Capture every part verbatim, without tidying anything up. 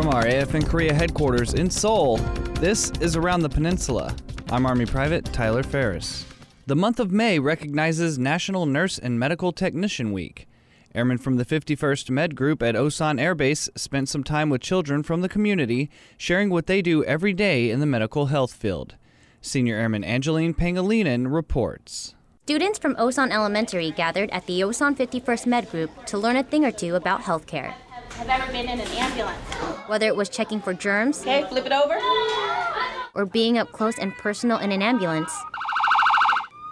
From our A F N Korea headquarters in Seoul, this is Around the Peninsula. I'm Army Private Tyler Ferris. The month of May recognizes National Nurse and Medical Technician Week. Airmen from the fifty-first Med Group at Osan Air Base spent some time with children from the community, sharing what they do every day in the medical health field. Senior Airman Angeline Pangalinan reports. Students from Osan Elementary gathered at the Osan fifty-first Med Group to learn a thing or two about healthcare. Have ever been in an ambulance? Whether it was checking for germs, okay, flip it over, or being up close and personal in an ambulance,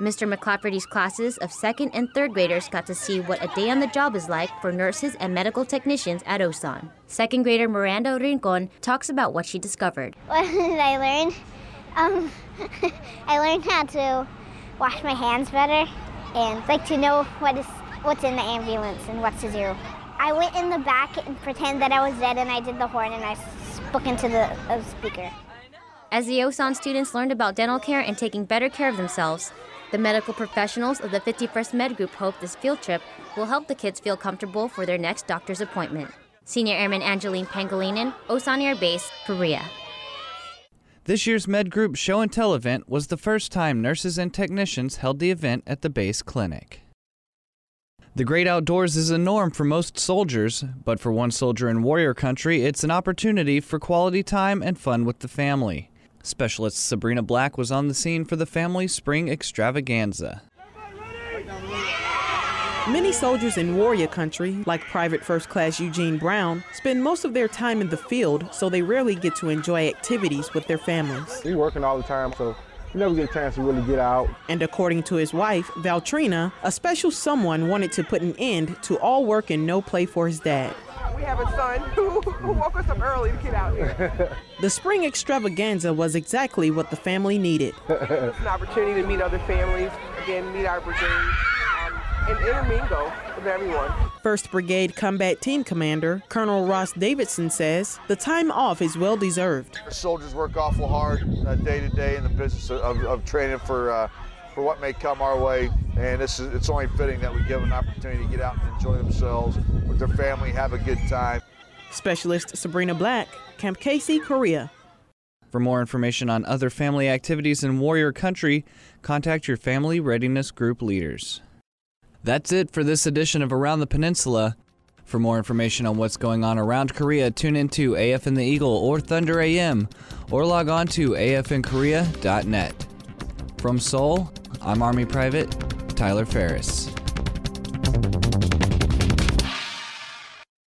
Mister McClafferty's classes of second and third graders got to see what a day on the job is like for nurses and medical technicians at Osan. Second grader Miranda Rincon talks about what she discovered. What did I learn? Um, I learned how to wash my hands better and like to know what is what's in the ambulance and what to do. I went in the back and pretended that I was dead, and I did the horn and I spoke into the uh, speaker. As the Osan students learned about dental care and taking better care of themselves, the medical professionals of the fifty-first Med Group hope this field trip will help the kids feel comfortable for their next doctor's appointment. Senior Airman Angeline Pangalinan, Osan Air Base, Korea. This year's Med Group Show and Tell event was the first time nurses and technicians held the event at the base clinic. The great outdoors is a norm for most soldiers, but for one soldier in Warrior Country, it's an opportunity for quality time and fun with the family. Specialist Sabrina Black was on the scene for the family spring extravaganza. Many soldiers in Warrior Country, like Private First Class Eugene Brown, spend most of their time in the field, so they rarely get to enjoy activities with their families. He's working all the time, so you never get a chance to really get out. And according to his wife, Valtrina, a special someone wanted to put an end to all work and no play for his dad. We have a son who, who woke us up early to get out here. The spring extravaganza was exactly what the family needed. It's an opportunity to meet other families, again, meet our brigade, um, and intermingle with everyone. First Brigade Combat Team Commander Colonel Ross Davidson says the time off is well deserved. The soldiers work awful hard uh, day to day in the business of, of training for uh, for what may come our way, and this is it's only fitting that we give an opportunity to get out and enjoy themselves with their family, have a good time. Specialist Sabrina Black, Camp Casey, Korea. For more information on other family activities in Warrior Country, contact your Family Readiness Group leaders. That's it for this edition of Around the Peninsula. For more information on what's going on around Korea, tune into A F N the Eagle or Thunder A M, or log on to A F N Korea dot net. From Seoul, I'm Army Private Tyler Ferris.